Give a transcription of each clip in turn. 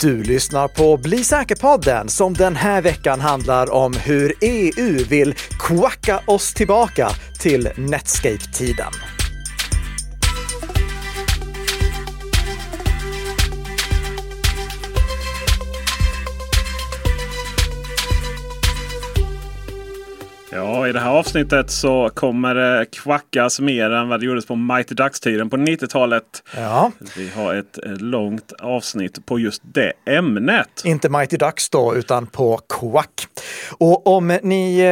Du lyssnar på Bli säker-podden som den här veckan handlar om hur EU vill quacka oss tillbaka till Netscape-tiden. Ja, i det här avsnittet så kommer det quackas mer än vad det gjordes på Mighty Ducks-tiden på 90-talet. Ja. Vi har ett långt avsnitt på just det ämnet. Inte Mighty Ducks då, utan på Qwac. Och om ni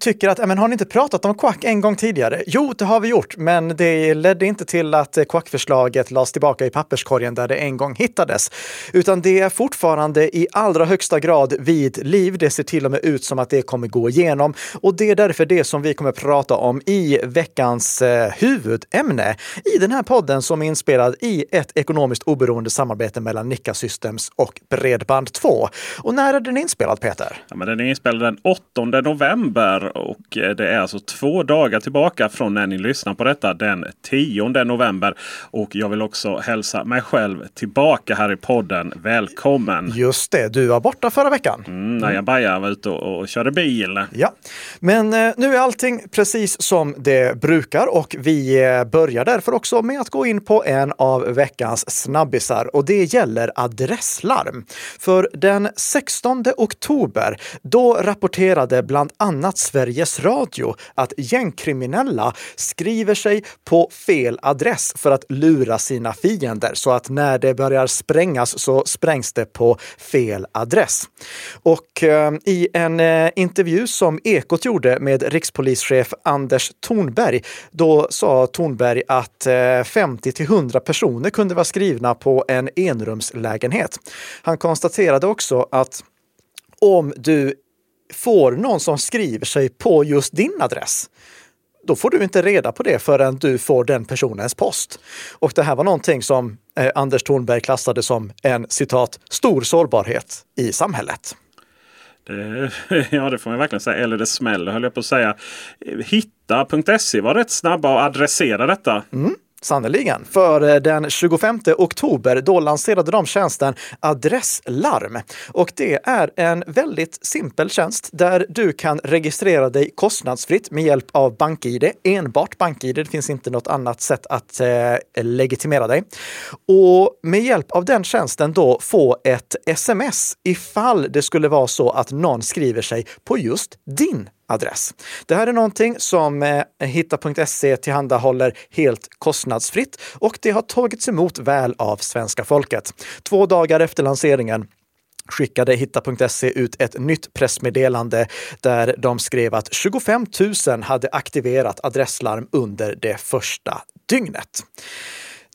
tycker att, men har ni inte pratat om Qwac en gång tidigare? Jo, det har vi gjort, men det ledde inte till att Qwac-förslaget lades tillbaka i papperskorgen där det en gång hittades. Utan det är fortfarande i allra högsta grad vid liv. Det ser till och med ut som att det kommer gå igenom. Och det är därför det som vi kommer prata om i veckans huvudämne i den här podden som är inspelad i ett ekonomiskt oberoende samarbete mellan Nikka Systems och Bredband2. Och när är den inspelad, Peter? Ja, men den är inspelad den 8 november och det är alltså 2 dagar tillbaka från när ni lyssnar på detta den 10 november. Och jag vill också hälsa mig själv tillbaka här i podden. Välkommen! Just det, du var borta förra veckan. När jag bara var ute och körde bil. Ja. Men nu är allting precis som det brukar och vi börjar därför också med att gå in på en av veckans snabbisar och det gäller adresslarm. För den 16 oktober då rapporterade bland annat Sveriges Radio att gängkriminella skriver sig på fel adress för att lura sina fiender så att när det börjar sprängas så sprängs det på fel adress. Och i en intervju som Ekot gjorde med rikspolischef Anders Thornberg. Då sa Thornberg att 50-100 personer kunde vara skrivna på en enrumslägenhet. Han konstaterade också att om du får någon som skriver sig på just din adress, då får du inte reda på det förrän du får den personens post. Och det här var någonting som Anders Thornberg klassade som en citat stor sårbarhet i samhället. Ja, det får man verkligen säga. Eller det smäller, höll jag på att säga. Hitta.se var rätt snabba att adressera detta. Sannoliken. För den 25 oktober då lanserade de tjänsten Adresslarm. Och det är en väldigt simpel tjänst där du kan registrera dig kostnadsfritt med hjälp av BankID. Enbart BankID. Det finns inte något annat sätt att legitimera dig. Och med hjälp av den tjänsten då få ett sms ifall det skulle vara så att någon skriver sig på just din adress. Det här är någonting som Hitta.se tillhandahåller helt kostnadsfritt och det har tagits emot väl av svenska folket. 2 dagar efter lanseringen skickade Hitta.se ut ett nytt pressmeddelande där de skrev att 25 000 hade aktiverat adresslarm under det första dygnet.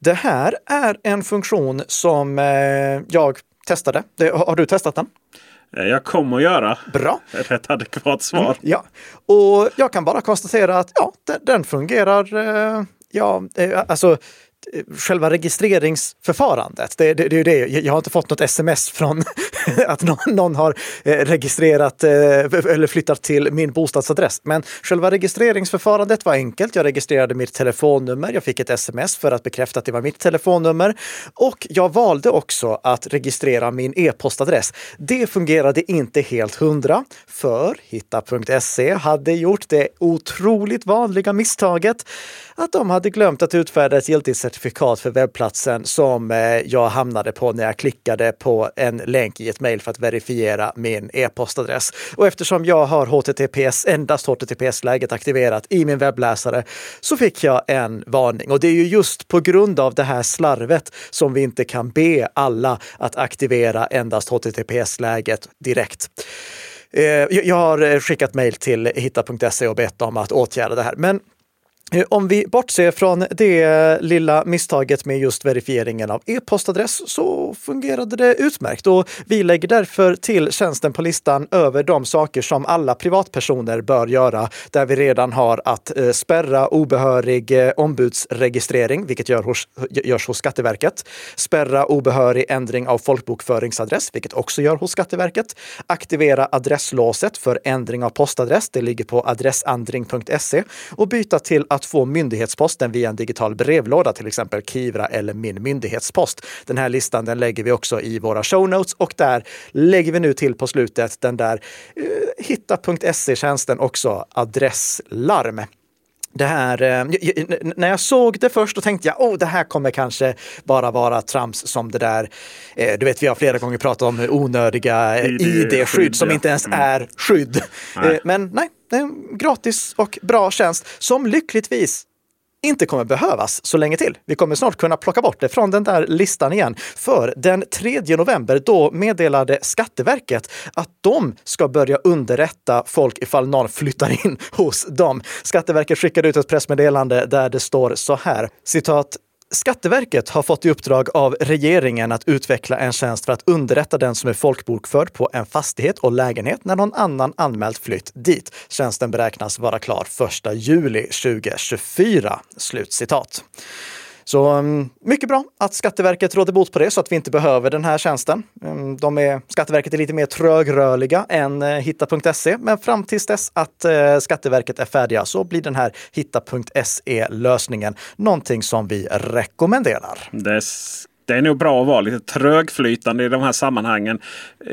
Det här är en funktion som jag testade. Har du testat den? Jag kommer att göra. Bra. Ett adekvat svar. Ja. Och jag kan bara konstatera att den fungerar. Själva registreringsförfarandet. Det är ju det. Jag har inte fått något sms från att någon har registrerat eller flyttat till min bostadsadress. Men själva registreringsförfarandet var enkelt. Jag registrerade mitt telefonnummer. Jag fick ett sms för att bekräfta att det var mitt telefonnummer. Och jag valde också att registrera min e-postadress. Det fungerade inte helt 100 för Hitta.se hade gjort det otroligt vanliga misstaget att de hade glömt att utfärda ett giltigt certifikat för webbplatsen som jag hamnade på när jag klickade på en länk i ett mejl för att verifiera min e-postadress. Och eftersom jag har HTTPS-läget aktiverat i min webbläsare så fick jag en varning. Och det är ju just på grund av det här slarvet som vi inte kan be alla att aktivera endast HTTPS-läget direkt. Jag har skickat mejl till hitta.se och bett om att åtgärda det här. Men om vi bortser från det lilla misstaget med just verifieringen av e-postadress så fungerade det utmärkt och vi lägger därför till tjänsten på listan över de saker som alla privatpersoner bör göra där vi redan har att spärra obehörig ombudsregistrering, vilket görs hos Skatteverket, spärra obehörig ändring av folkbokföringsadress, vilket också görs hos Skatteverket, aktivera adresslåset för ändring av postadress, det ligger på adressändring.se och byta till att få myndighetsposten via en digital brevlåda, till exempel Kivra eller Min myndighetspost. Den här listan den lägger vi också i våra show notes, och där lägger vi nu till på slutet den där hitta.se-tjänsten också, Adresslarm. Det här, när jag såg det först, då tänkte jag, det här kommer kanske bara vara trams som det där. Du vet, vi har flera gånger pratat om onödiga ID-skydd som inte ens är skydd. Nej. Men nej, det är en gratis och bra tjänst som lyckligtvis inte kommer behövas så länge till. Vi kommer snart kunna plocka bort det från den där listan igen. För den 3 november då meddelade Skatteverket att de ska börja underrätta folk ifall någon flyttar in hos dem. Skatteverket skickade ut ett pressmeddelande där det står så här, citat: Skatteverket har fått i uppdrag av regeringen att utveckla en tjänst för att underrätta den som är folkbokförd på en fastighet och lägenhet när någon annan anmält flytt dit. Tjänsten beräknas vara klar 1 juli 2024. Slutcitat. Så mycket bra att Skatteverket råder bot på det så att vi inte behöver den här tjänsten. Skatteverket är lite mer trögrörliga än hitta.se, men fram tills dess att Skatteverket är färdiga så blir den här hitta.se-lösningen någonting som vi rekommenderar. Det är nog bra att vara lite trögflytande i de här sammanhangen.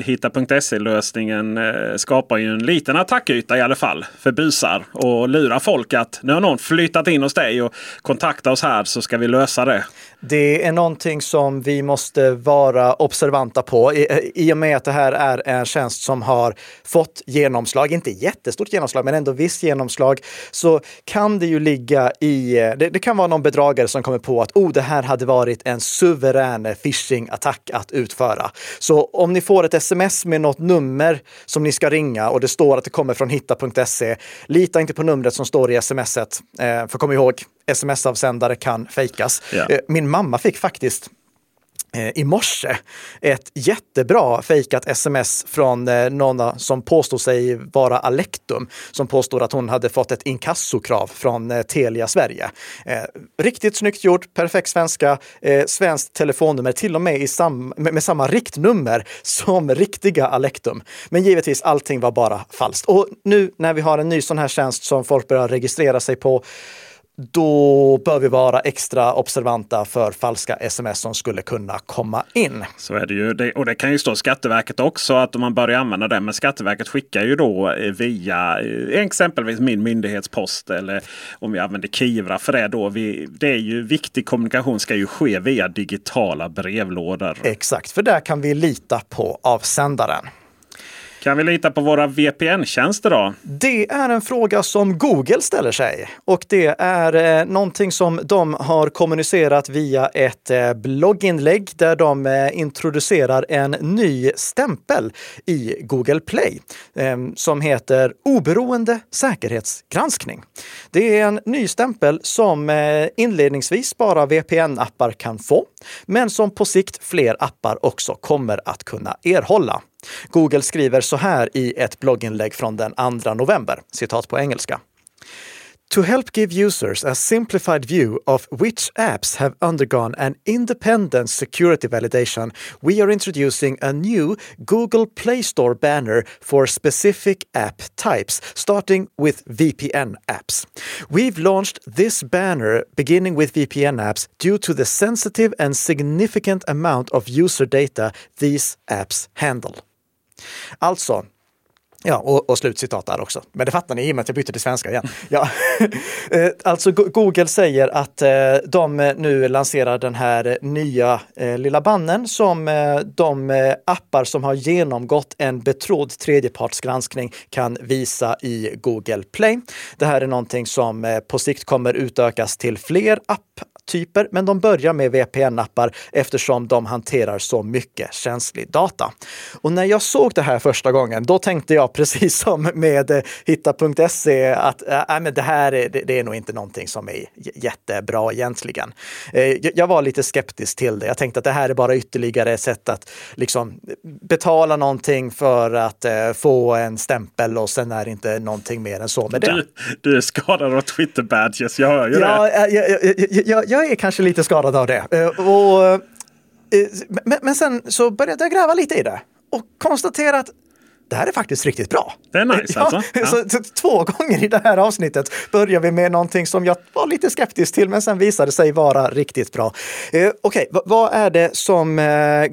Hitta.se-lösningen skapar ju en liten attackyta i alla fall för busar och lurar folk att nu har någon flyttat in hos dig och kontakta oss här så ska vi lösa det. Det är någonting som vi måste vara observanta på i och med att det här är en tjänst som har fått genomslag, inte jättestort genomslag men ändå viss genomslag, så kan det ju ligga i, det kan vara någon bedragare som kommer på att det här hade varit en suverän phishing-attack att utföra. Så om ni får ett sms med något nummer som ni ska ringa och det står att det kommer från hitta.se, lita inte på numret som står i smset. För kom ihåg, sms-avsändare kan fejkas. Yeah. Min mamma fick faktiskt i morse ett jättebra fejkat sms från någon som påstod sig vara Alektum, som påstod att hon hade fått ett inkassokrav från Telia Sverige. Riktigt snyggt gjort, perfekt svenska, svenskt telefonnummer, till och med med samma riktnummer som riktiga Alektum. Men givetvis allting var bara falskt. Och nu när vi har en ny sån här tjänst som folk börjar registrera sig på, då bör vi vara extra observanta för falska sms som skulle kunna komma in. Så är det ju. Och det kan ju stå Skatteverket också, att om man börjar använda det. Men Skatteverket skickar ju då via exempelvis Min myndighetspost, eller om vi använder Kivra för det då. Det är ju viktig kommunikation ska ju ske via digitala brevlådor. Exakt, för där kan vi lita på avsändaren. Kan vi lita på våra VPN-tjänster då? Det är en fråga som Google ställer sig. Och det är någonting som de har kommunicerat via ett blogginlägg där de introducerar en ny stämpel i Google Play som heter Oberoende säkerhetsgranskning. Det är en ny stämpel som inledningsvis bara VPN-appar kan få, men som på sikt fler appar också kommer att kunna erhålla. Google skriver så här i ett blogginlägg från den 2 november, citat på engelska. To help give users a simplified view of which apps have undergone an independent security validation, we are introducing a new Google Play Store banner for specific app types, starting with VPN apps. We've launched this banner beginning with VPN apps due to the sensitive and significant amount of user data these apps handle. Alltså, ja, och slutcitat där också. Men det fattar ni i och med att jag bytte till svenska igen. Ja. Alltså Google säger att de nu lanserar den här nya lilla bannern som de appar som har genomgått en betrodd tredjepartsgranskning kan visa i Google Play. Det här är någonting som på sikt kommer utökas till fler apptyper, men de börjar med VPN-appar eftersom de hanterar så mycket känslig data. Och när jag såg det här första gången, då tänkte jag precis som med hitta.se att men det är nog inte någonting som är jättebra egentligen. Jag var lite skeptisk till det. Jag tänkte att det här är bara ytterligare ett sätt att liksom betala någonting för att få en stämpel och sen är det inte någonting mer än så med det. Du är skadad av Twitter-badges, jag hör ju det. Jag är kanske lite skadad av det. Men sen så började jag gräva lite i det och konstatera att det här är faktiskt riktigt bra. Det är nice alltså. Ja. Så 2 gånger i det här avsnittet börjar vi med någonting som jag var lite skeptisk till men sen visade sig vara riktigt bra. Okej, vad är det som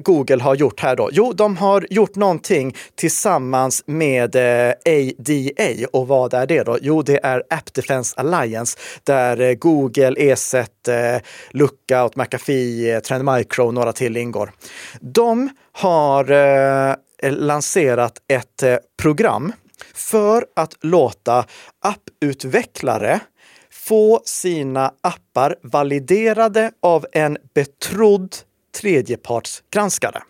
Google har gjort här då? Jo, de har gjort någonting tillsammans med ADA. Och vad är det då? Jo, det är App Defense Alliance där Google, ESET, Lookout, McAfee, Trend Micro och några till ingår. De har lanserat ett program för att låta apputvecklare få sina appar validerade av en betrodd tredjepartsgranskare.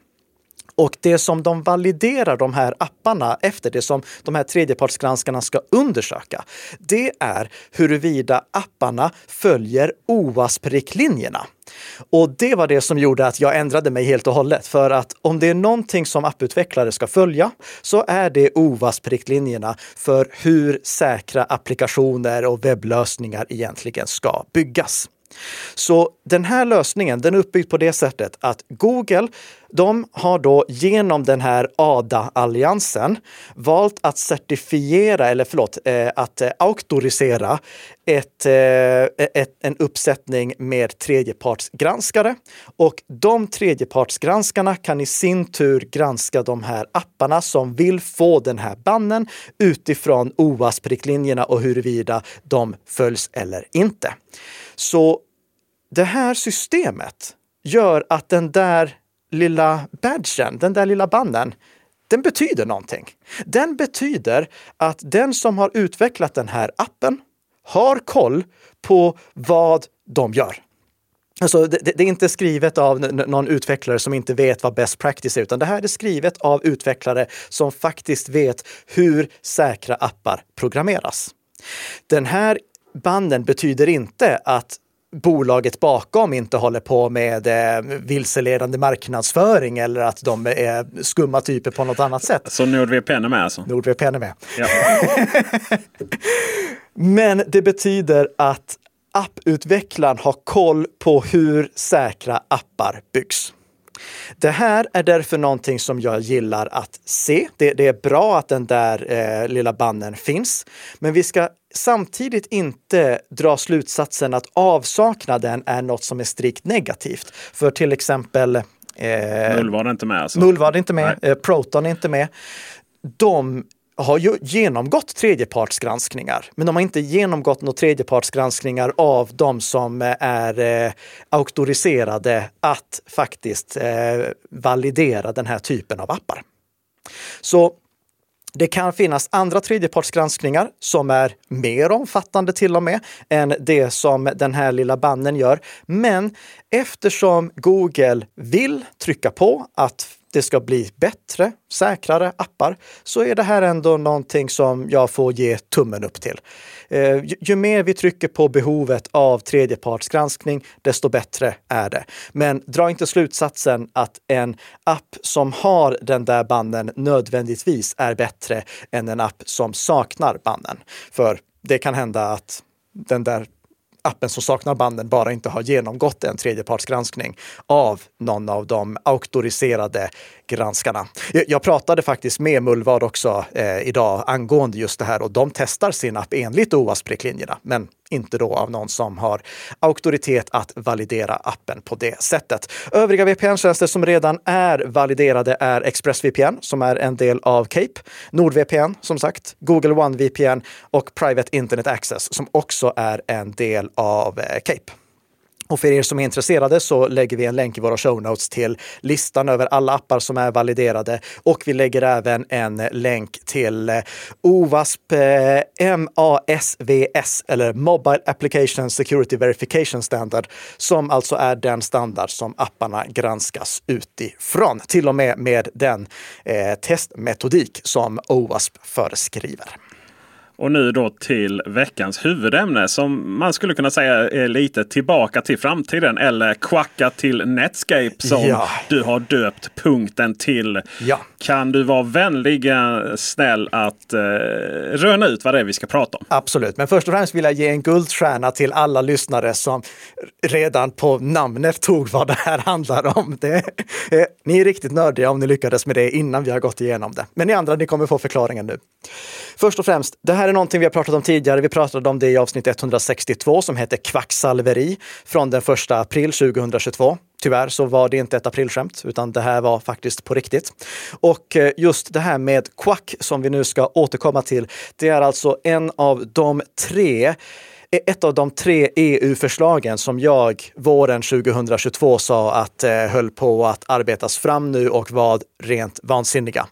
Och det som de validerar de här apparna efter, det som de här tredjepartsgranskarna ska undersöka, det är huruvida apparna följer OWASP-riktlinjerna. Och det var det som gjorde att jag ändrade mig helt och hållet. För att om det är någonting som apputvecklare ska följa så är det OWASP-riktlinjerna för hur säkra applikationer och webblösningar egentligen ska byggas. Så den här lösningen, den är uppbyggd på det sättet att Google, de har då genom den här ADA-alliansen valt att certifiera, eller att auktorisera en uppsättning med tredjepartsgranskare. Och de tredjepartsgranskarna kan i sin tur granska de här apparna som vill få den här bannen utifrån OWASP-riktlinjerna och huruvida de följs eller inte. Så det här systemet gör att den där lilla badgen, den där lilla bannen, den betyder någonting. Den betyder att den som har utvecklat den här appen har koll på vad de gör. Alltså, det är inte skrivet av någon utvecklare som inte vet vad best practice är, utan det här är skrivet av utvecklare som faktiskt vet hur säkra appar programmeras. Den här banden betyder inte att bolaget bakom inte håller på med vilseledande marknadsföring eller att de är skumma typer på något annat sätt. Så NordVPN är med alltså? NordVPN är med. Ja. Men det betyder att apputvecklaren har koll på hur säkra appar byggs. Det här är därför någonting som jag gillar att se. Det är bra att den där lilla bannen finns. Men vi ska samtidigt inte dra slutsatsen att avsaknaden är något som är strikt negativt. För till exempel... Mullvad är inte med alltså. Mullvad är inte med. Proton är inte med. De har ju genomgått tredjepartsgranskningar. Men de har inte genomgått några tredjepartsgranskningar av de som är auktoriserade att faktiskt validera den här typen av appar. Så det kan finnas andra tredjepartsgranskningar som är mer omfattande till och med än det som den här lilla bannen gör. Men eftersom Google vill trycka på att det ska bli bättre, säkrare appar, så är det här ändå någonting som jag får ge tummen upp till. Ju mer vi trycker på behovet av tredjepartsgranskning, desto bättre är det. Men dra inte slutsatsen att en app som har den där bannen nödvändigtvis är bättre än en app som saknar bannen. För det kan hända att den där appen som saknar banden bara inte har genomgått en tredjepartsgranskning av någon av de auktoriserade granskarna. Jag pratade faktiskt med Mullvad också idag angående just det här, och de testar sin app enligt OWASP-riktlinjerna, men inte då av någon som har auktoritet att validera appen på det sättet. Övriga VPN-tjänster som redan är validerade är ExpressVPN, som är en del av CAPE, NordVPN som sagt, Google One VPN och Private Internet Access som också är en del av CAPE. Och för er som är intresserade så lägger vi en länk i våra show notes till listan över alla appar som är validerade. Och vi lägger även en länk till OWASP MASVS, eller Mobile Application Security Verification Standard, som alltså är den standard som apparna granskas utifrån. Till och med den testmetodik som OWASP föreskriver. Och nu då till veckans huvudämne som man skulle kunna säga är lite tillbaka till framtiden. Eller Qwacka till Netscape som du har döpt punkten till. Ja. Kan du vara vänlig snäll att röna ut vad det är vi ska prata om? Absolut, men först och främst vill jag ge en guldstjärna till alla lyssnare som redan på namnet tog vad det här handlar om. Ni är riktigt nördiga om ni lyckades med det innan vi har gått igenom det. Men ni andra, ni kommer få förklaringen nu. Först och främst, det här är någonting vi har pratat om tidigare. Vi pratade om det i avsnitt 162 som heter Kvacksalveri från den 1 april 2022. Tyvärr så var det inte ett aprilskämt utan det här var faktiskt på riktigt. Och just det här med Qwac som vi nu ska återkomma till, det är alltså ett av de tre EU-förslagen som jag våren 2022 sa att höll på att arbetas fram nu och var rent vansinniga.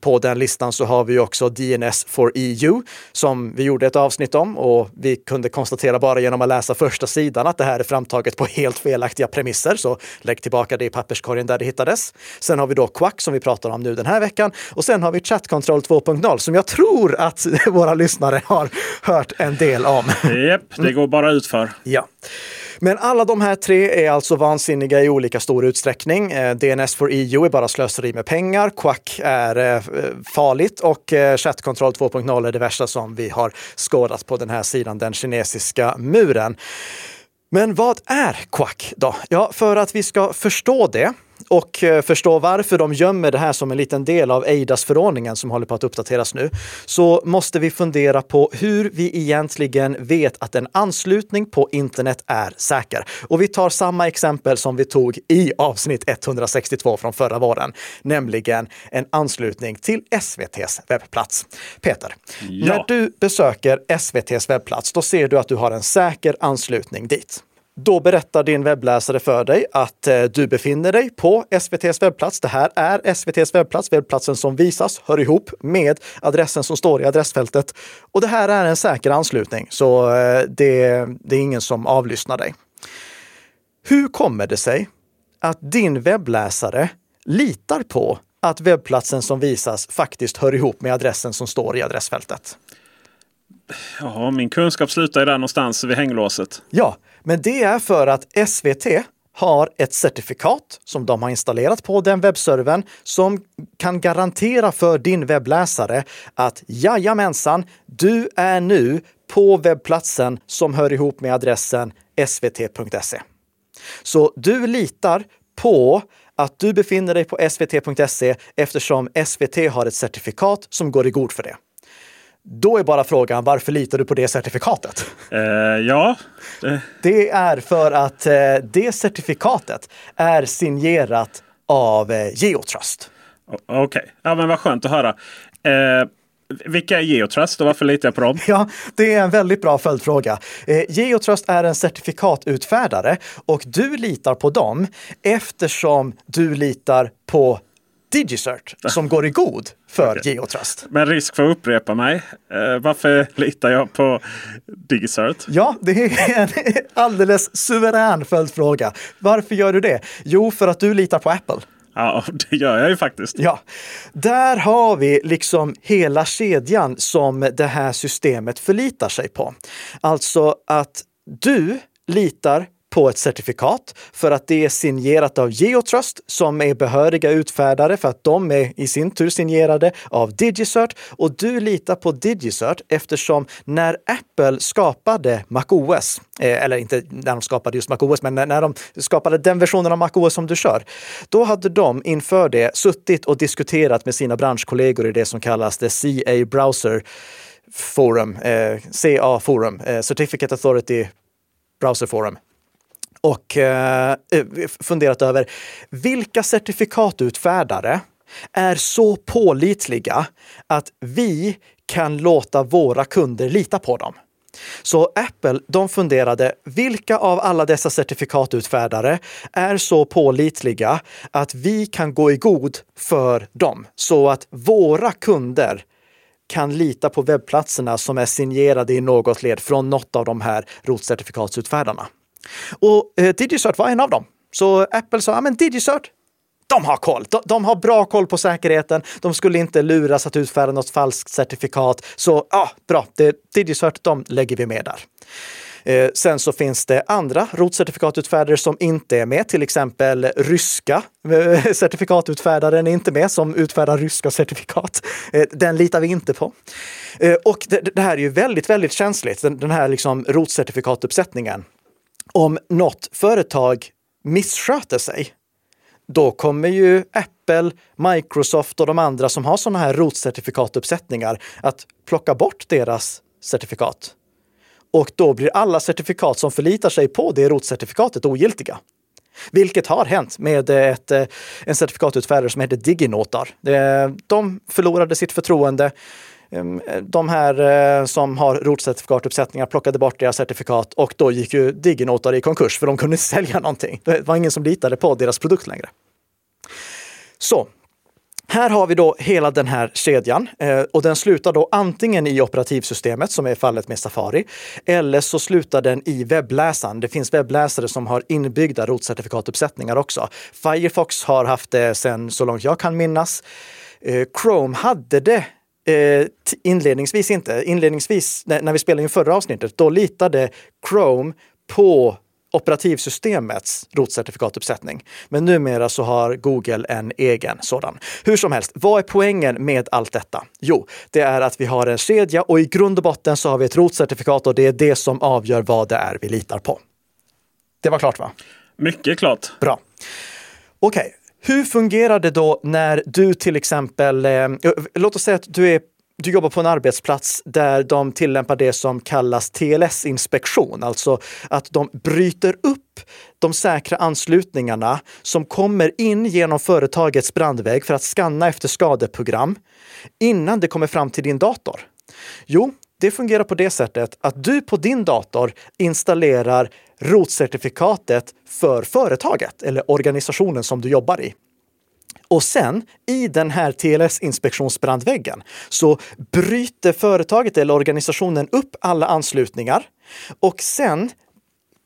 På den listan så har vi också DNS for EU som vi gjorde ett avsnitt om och vi kunde konstatera bara genom att läsa första sidan att det här är framtaget på helt felaktiga premisser, så lägg tillbaka det i papperskorgen där det hittades. Sen har vi då Qwac som vi pratar om nu den här veckan och sen har vi Chatkontroll 2.0 som jag tror att våra lyssnare har hört en del om. Japp, det går bara ut för. Ja. Men alla de här tre är alltså vansinniga i olika stor utsträckning. DNS for EU är bara slöseri med pengar. Qwac är farligt och Chatkontroll 2.0 är det värsta som vi har skådat på den här sidan, den kinesiska muren. Men vad är Qwac då? Ja, för att vi ska förstå det och förstå varför de gömmer det här som en liten del av EIDAS-förordningen som håller på att uppdateras nu, så måste vi fundera på hur vi egentligen vet att en anslutning på internet är säker. Och vi tar samma exempel som vi tog i avsnitt 162 från förra våren, nämligen en anslutning till SVTs webbplats. Peter, när du besöker SVTs webbplats, då ser du att du har en säker anslutning dit. Då berättar din webbläsare för dig att du befinner dig på SVTs webbplats. Det här är SVTs webbplats. Webbplatsen som visas hör ihop med adressen som står i adressfältet. Och det här är en säker anslutning, så det är ingen som avlyssnar dig. Hur kommer det sig att din webbläsare litar på att webbplatsen som visas faktiskt hör ihop med adressen som står i adressfältet? Ja, min kunskap slutar där någonstans vid hänglåset. Ja, men det är för att SVT har ett certifikat som de har installerat på den webbservern som kan garantera för din webbläsare att jajamensan, du är nu på webbplatsen som hör ihop med adressen svt.se. Så du litar på att du befinner dig på svt.se eftersom SVT har ett certifikat som går i god för det. Då är bara frågan, varför litar du på det certifikatet? Det är för att det certifikatet är signerat av GeoTrust. Okej. Ja, men vad skönt att höra. Vilka är GeoTrust och varför litar jag på dem? Ja, det är en väldigt bra följdfråga. GeoTrust är en certifikatutfärdare och du litar på dem eftersom du litar på DigiCert som går i god för GeoTrust. Men risk för att upprepa mig. Varför litar jag på DigiCert? Ja, det är en alldeles suverän följdfråga. Varför gör du det? Jo, för att du litar på Apple. Ja, det gör jag ju faktiskt. Ja, där har vi liksom hela kedjan som det här systemet förlitar sig på. Alltså att du litar på ett certifikat för att det är signerat av GeoTrust som är behöriga utfärdare för att de är i sin tur signerade av DigiCert, och du litar på DigiCert eftersom när Apple skapade Mac OS, eller inte när de skapade just Mac OS, men när de skapade den versionen av Mac OS som du kör, då hade de inför det suttit och diskuterat med sina branschkollegor i det som kallas det CA Browser Forum, CA Forum, Certificate Authority Browser Forum, och funderat över vilka certifikatutfärdare är så pålitliga att vi kan låta våra kunder lita på dem. Så Apple, de funderade, vilka av alla dessa certifikatutfärdare är så pålitliga att vi kan gå i god för dem, så att våra kunder kan lita på webbplatserna som är signerade i något led från något av de här rotcertifikatsutfärdarna. Och DigiCert var en av dem. Så Apple sa, men DigiCert, de har koll. De har bra koll på säkerheten. De skulle inte luras att utfärda något falskt certifikat. Så bra, DigiCert, de lägger vi med där. Sen så finns det andra rotcertifikatutfärdare som inte är med, till exempel ryska certifikatutfärdaren är inte med, som utfärdar ryska certifikat. Den litar vi inte på. Och det här är ju väldigt, väldigt känsligt, den här liksom rotcertifikatuppsättningen. Om något företag missköter sig, då kommer ju Apple, Microsoft och de andra som har sådana här rotcertifikatuppsättningar att plocka bort deras certifikat. Och då blir alla certifikat som förlitar sig på det rotcertifikatet ogiltiga. Vilket har hänt med en certifikatutfärdare som heter DigiNotar. De förlorade sitt förtroende. De här som har rotcertifikatuppsättningar plockade bort deras certifikat och då gick ju DigiNotar i konkurs för de kunde sälja någonting. Det var ingen som litade på deras produkt längre. Så. Här har vi då hela den här kedjan och den slutar då antingen i operativsystemet, som är fallet med Safari, eller så slutar den i webbläsaren. Det finns webbläsare som har inbyggda rotcertifikatuppsättningar också. Firefox har haft det sedan så långt jag kan minnas. Chrome hade det inledningsvis inte. Inledningsvis, när vi spelade in förra avsnittet, då litade Chrome på operativsystemets rotcertifikatuppsättning. Men numera så har Google en egen sådan. Hur som helst, vad är poängen med allt detta? Jo, det är att vi har en kedja och i grund och botten så har vi ett rotcertifikat och det är det som avgör vad det är vi litar på. Det var klart, va? Mycket klart. Bra. Okej, hur fungerar det då när du till exempel, låt oss säga att du jobbar på en arbetsplats där de tillämpar det som kallas TLS-inspektion. Alltså att de bryter upp de säkra anslutningarna som kommer in genom företagets brandvägg för att skanna efter skadeprogram innan det kommer fram till din dator. Jo, det fungerar på det sättet att du på din dator installerar rotcertifikatet för företaget eller organisationen som du jobbar i. Och sen i den här TLS-inspektionsbrandväggen så bryter företaget eller organisationen upp alla anslutningar och sen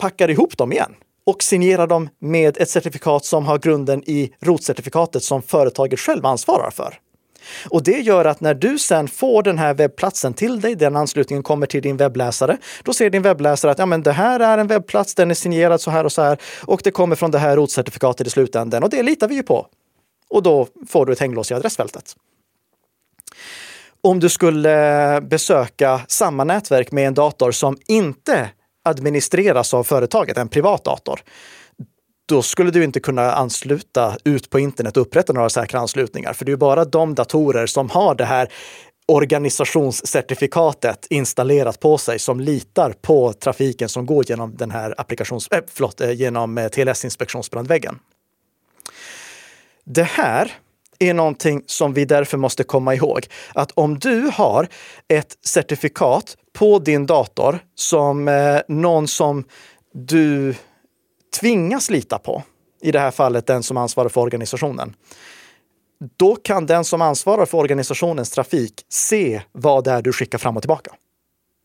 packar ihop dem igen och signerar dem med ett certifikat som har grunden i rotcertifikatet som företaget själv ansvarar för. Och det gör att när du sen får den här webbplatsen till dig, den anslutningen kommer till din webbläsare, då ser din webbläsare att ja, men det här är en webbplats, den är signerad så här och det kommer från det här rotcertifikatet i slutändan och det litar vi ju på. Och då får du ett hänglås i adressfältet. Om du skulle besöka samma nätverk med en dator som inte administreras av företaget, en privat dator, då skulle du inte kunna ansluta ut på internet och upprätta några säkra anslutningar. För det är bara de datorer som har det här organisationscertifikatet installerat på sig som litar på trafiken som går genom den här genom TLS-inspektionsbrandväggen. Det här är någonting som vi därför måste komma ihåg. Att om du har ett certifikat på din dator som någon som du tvingas lita på, i det här fallet den som ansvarar för organisationen, då kan den som ansvarar för organisationens trafik se vad det är du skickar fram och tillbaka.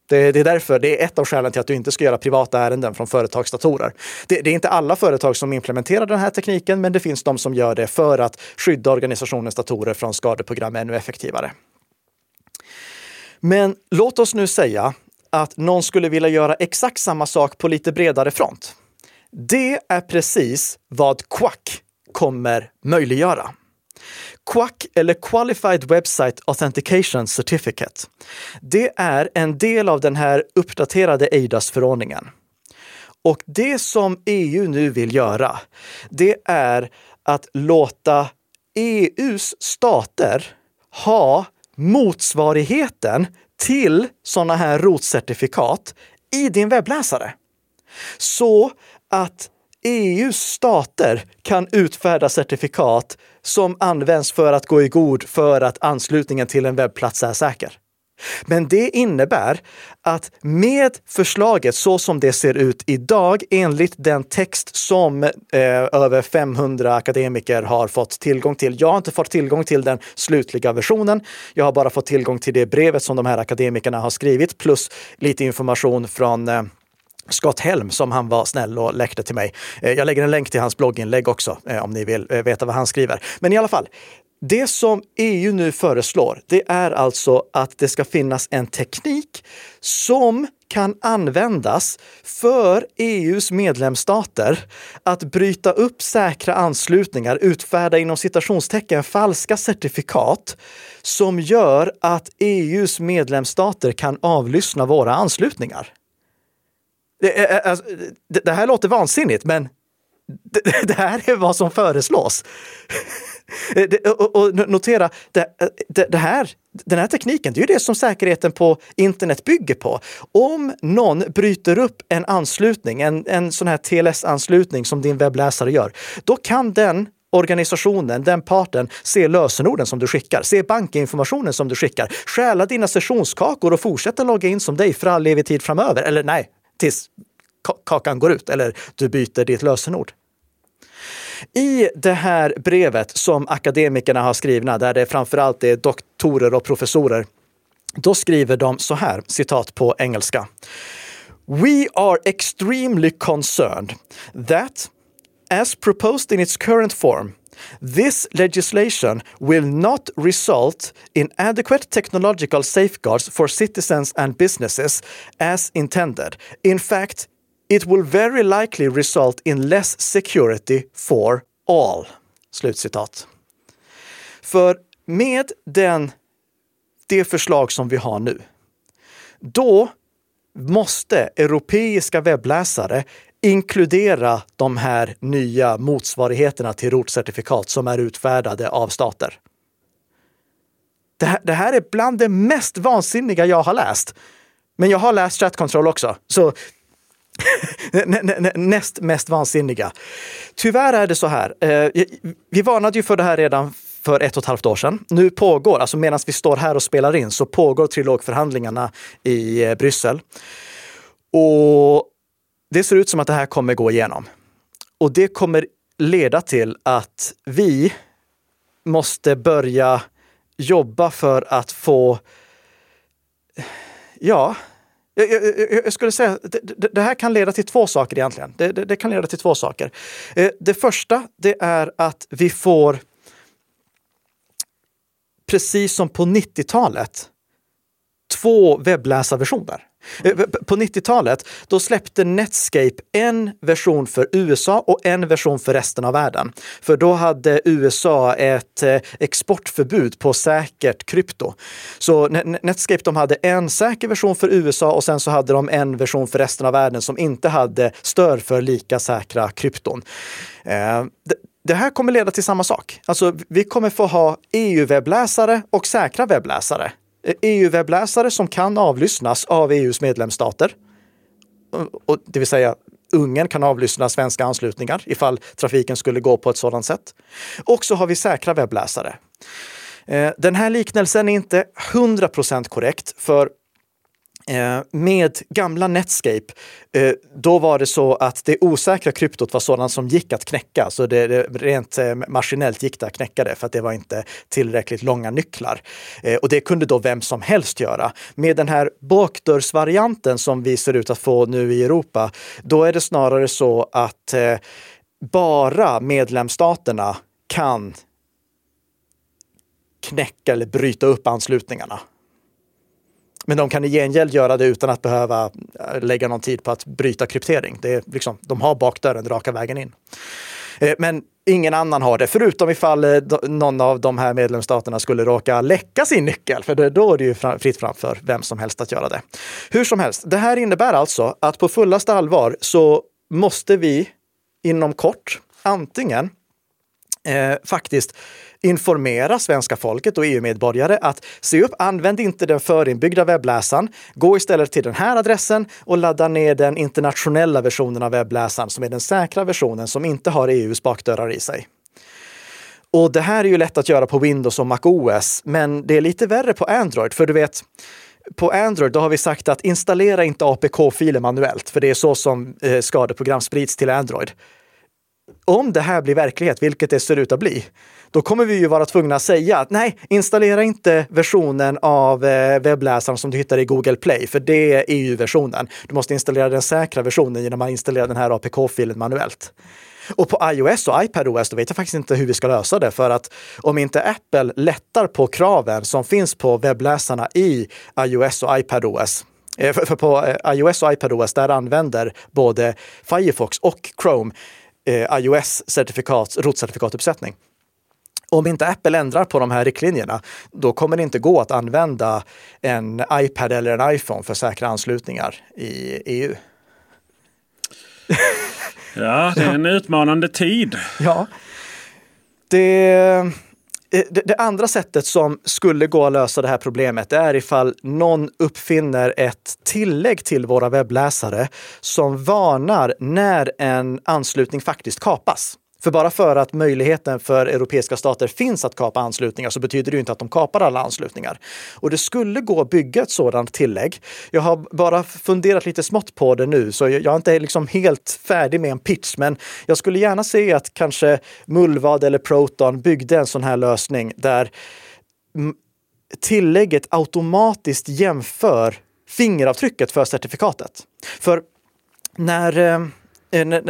Det är därför, det är ett av skälen till att du inte ska göra privata ärenden från företagsdatorer. Det är inte alla företag som implementerar den här tekniken, men det finns de som gör det för att skydda organisationens datorer från skadeprogram ännu effektivare. Men låt oss nu säga att någon skulle vilja göra exakt samma sak på lite bredare front. Det är precis vad Qwac kommer möjliggöra. Qwac, eller Qualified Website Authentication Certificate, det är en del av den här uppdaterade EIDAS-förordningen. Och det som EU nu vill göra, det är att låta EUs stater ha motsvarigheten till sådana här rotcertifikat i din webbläsare. Så att EUs stater kan utfärda certifikat som används för att gå i god för att anslutningen till en webbplats är säker. Men det innebär att med förslaget så som det ser ut idag, enligt den text som över 500 akademiker har fått tillgång till. Jag har inte fått tillgång till den slutliga versionen. Jag har bara fått tillgång till det brevet som de här akademikerna har skrivit plus lite information från Scott Helm, som han var snäll och läckte till mig. Jag lägger en länk till hans blogginlägg också, om ni vill veta vad han skriver. Men i alla fall, det som EU nu föreslår, det är alltså att det ska finnas en teknik som kan användas för EUs medlemsstater att bryta upp säkra anslutningar, utfärda inom citationstecken falska certifikat som gör att EUs medlemsstater kan avlyssna våra anslutningar. Det här låter vansinnigt, men det här är vad som föreslås. Och notera, den här tekniken, det är ju det som säkerheten på internet bygger på. Om någon bryter upp en anslutning, en sån här TLS-anslutning som din webbläsare gör, då kan den organisationen, den parten, se lösenorden som du skickar, se bankinformationen som du skickar, stjäla dina sessionskakor och fortsätta logga in som dig för all evig tid framöver. Eller nej, tills kakan går ut eller du byter ditt lösenord. I det här brevet som akademikerna har skrivna, där det framförallt är doktorer och professorer, då skriver de så här, citat på engelska. We are extremely concerned that, as proposed in its current form, this legislation will not result in adequate technological safeguards for citizens and businesses as intended. In fact, it will very likely result in less security for all. Slutcitat. För med det förslag som vi har nu, då måste europeiska webbläsare inkludera de här nya motsvarigheterna till rotcertifikat som är utfärdade av stater. Det här är bland det mest vansinniga jag har läst. Men jag har läst chatkontroll också, så näst mest vansinniga. Tyvärr är det så här. Vi varnade ju för det här redan för 1,5 år sedan. Nu pågår, alltså medan vi står här och spelar in, så pågår trilogförhandlingarna i Bryssel. Och det ser ut som att det här kommer gå igenom. Och det kommer leda till att vi måste börja jobba för att få... Ja... Jag skulle säga att det här kan leda till två saker egentligen. Det kan leda till två saker. Det första, det är att vi får, precis som på 90-talet, två webbläsarversioner. På 90-talet, då släppte Netscape en version för USA och en version för resten av världen. För då hade USA ett exportförbud på säkert krypto. Så Netscape, de hade en säker version för USA och sen så hade de en version för resten av världen som inte hade stöd för lika säkra krypton. Det här kommer leda till samma sak. Alltså, vi kommer få ha EU-webbläsare och säkra webbläsare. EU-webbläsare som kan avlyssnas av EUs medlemsstater, och det vill säga Ungern kan avlyssna svenska anslutningar ifall trafiken skulle gå på ett sådant sätt. Och så har vi säkra webbläsare. Den här liknelsen är inte 100% korrekt, för med gamla Netscape, då var det så att det osäkra kryptot var sådant som gick att knäcka. Så det rent maskinellt gick det att knäcka det, för att det var inte tillräckligt långa nycklar. Och det kunde då vem som helst göra. Med den här bakdörrsvarianten som vi ser ut att få nu i Europa, då är det snarare så att bara medlemsstaterna kan knäcka eller bryta upp anslutningarna. Men de kan i gengäld göra det utan att behöva lägga någon tid på att bryta kryptering. Det är liksom, de har bakdörren raka vägen in. Men ingen annan har det, förutom ifall någon av de här medlemsstaterna skulle råka läcka sin nyckel. För då är det ju fritt framför vem som helst att göra det. Hur som helst, det här innebär alltså att på fullaste allvar så måste vi inom kort antingen faktiskt informera svenska folket och EU-medborgare att se upp, använd inte den förinbyggda webbläsaren. Gå istället till den här adressen och ladda ner den internationella versionen av webbläsaren som är den säkra versionen som inte har EUs bakdörrar i sig. Och det här är ju lätt att göra på Windows och Mac OS, men det är lite värre på Android, för du vet... På Android då har vi sagt att installera inte APK-filer manuellt, för det är så som skadeprogram sprids till Android. om det här blir verklighet, vilket det ser ut att bli, då kommer vi ju vara tvungna att säga att nej, installera inte versionen av webbläsaren som du hittar i Google Play, för det är EU-versionen. Du måste installera den säkra versionen genom att installera den här APK-filen manuellt. Och på iOS och iPadOS, då vet jag faktiskt inte hur vi ska lösa det, för att om inte Apple lättar på kraven som finns på webbläsarna i iOS och iPadOS, för på iOS och iPadOS där använder både Firefox och Chrome iOS-certifikat, rotcertifikatuppsättning. Om inte Apple ändrar på de här riktlinjerna, då kommer det inte gå att använda en iPad eller en iPhone för säkra anslutningar i EU. Ja, det är en utmanande tid. Ja. Det andra sättet som skulle gå att lösa det här problemet är ifall någon uppfinner ett tillägg till våra webbläsare som varnar när en anslutning faktiskt kapas. För bara för att möjligheten för europeiska stater finns att kapa anslutningar så betyder det ju inte att de kapar alla anslutningar. Och det skulle gå att bygga ett sådant tillägg. Jag har bara funderat lite smått på det nu, så jag är inte liksom helt färdig med en pitch. Men jag skulle gärna se att kanske Mullvad eller Proton byggde en sån här lösning där tillägget automatiskt jämför fingeravtrycket för certifikatet. För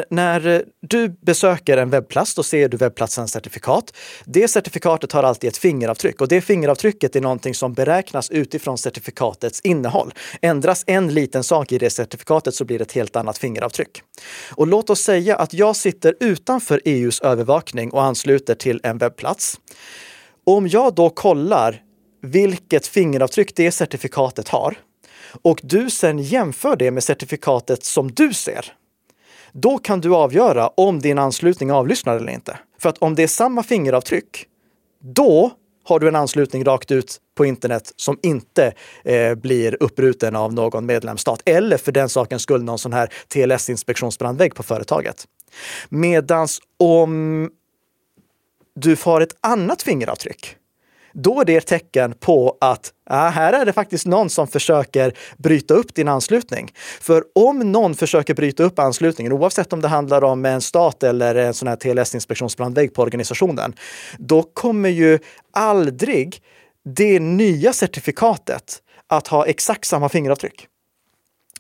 när du besöker en webbplats, då ser du webbplatsens certifikat. Det certifikatet har alltid ett fingeravtryck, och det fingeravtrycket är någonting som beräknas utifrån certifikatets innehåll. Ändras en liten sak i det certifikatet så blir det ett helt annat fingeravtryck. Och låt oss säga att jag sitter utanför EUs övervakning och ansluter till en webbplats. Om jag då kollar vilket fingeravtryck det certifikatet har och du sen jämför det med certifikatet som du ser, då kan du avgöra om din anslutning är avlyssnad eller inte. För att om det är samma fingeravtryck, då har du en anslutning rakt ut på internet som inte blir uppruten av någon medlemsstat. Eller för den saken skulle någon sån här TLS-inspektionsbrandvägg på företaget. Medans om du får ett annat fingeravtryck, då är det ett tecken på att här är det faktiskt någon som försöker bryta upp din anslutning. För om någon försöker bryta upp anslutningen, oavsett om det handlar om en stat eller en sån här TLS-inspektionsbrandvägg på organisationen, då kommer ju aldrig det nya certifikatet att ha exakt samma fingeravtryck.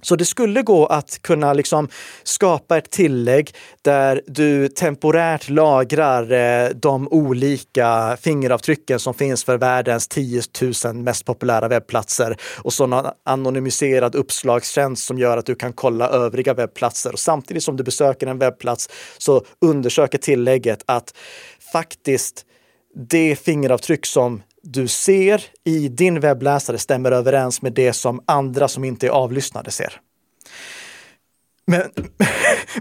Så det skulle gå att kunna liksom skapa ett tillägg där du temporärt lagrar de olika fingeravtrycken som finns för världens 10 000 mest populära webbplatser, och sån anonymiserad uppslagstjänst som gör att du kan kolla övriga webbplatser. Och samtidigt som du besöker en webbplats så undersöker tillägget att faktiskt det fingeravtryck som du ser i din webbläsare stämmer överens med det som andra som inte är avlyssnade ser.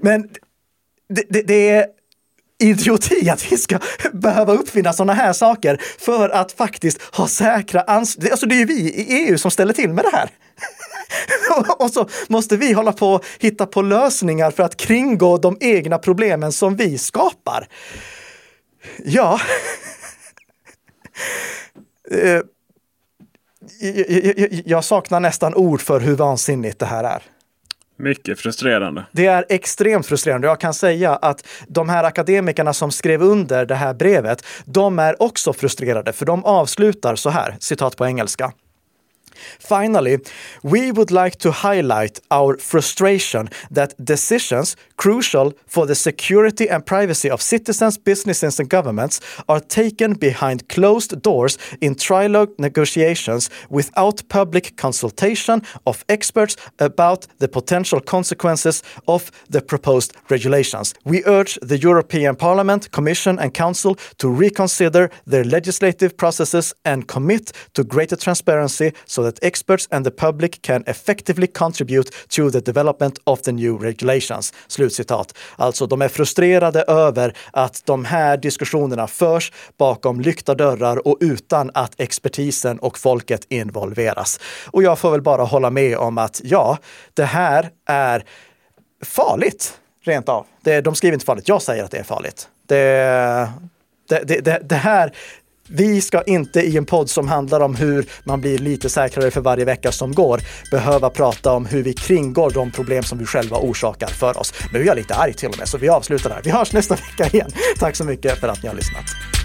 Men det är idioti att vi ska behöva uppfinna sådana här saker för att faktiskt ha säkra anslutningar. Alltså det är ju vi i EU som ställer till med det här. Och så måste vi hålla på och hitta på lösningar för att kringgå de egna problemen som vi skapar. Ja. Jag saknar nästan ord för hur vansinnigt det här är. Mycket frustrerande. Det är extremt frustrerande. Jag kan säga att de här akademikerna som skrev under det här brevet, de är också frustrerade, för de avslutar så här, citat på engelska. Finally, we would like to highlight our frustration that decisions crucial for the security and privacy of citizens, businesses and governments are taken behind closed doors in trilogue negotiations without public consultation of experts about the potential consequences of the proposed regulations. We urge the European Parliament, Commission and Council to reconsider their legislative processes and commit to greater transparency so that experts and the public can effectively contribute to the development of the new regulations. Slutcitat. Alltså, de är frustrerade över att de här diskussionerna förs bakom lyckta dörrar och utan att expertisen och folket involveras. Och jag får väl bara hålla med om att ja, det här är farligt, rent av. De skriver inte farligt, jag säger att det är farligt. Det här Vi ska inte i en podd som handlar om hur man blir lite säkrare för varje vecka som går behöva prata om hur vi kringgår de problem som vi själva orsakar för oss. Nu är jag lite arg till och med, så vi avslutar där. Vi hörs nästa vecka igen. Tack så mycket för att ni har lyssnat.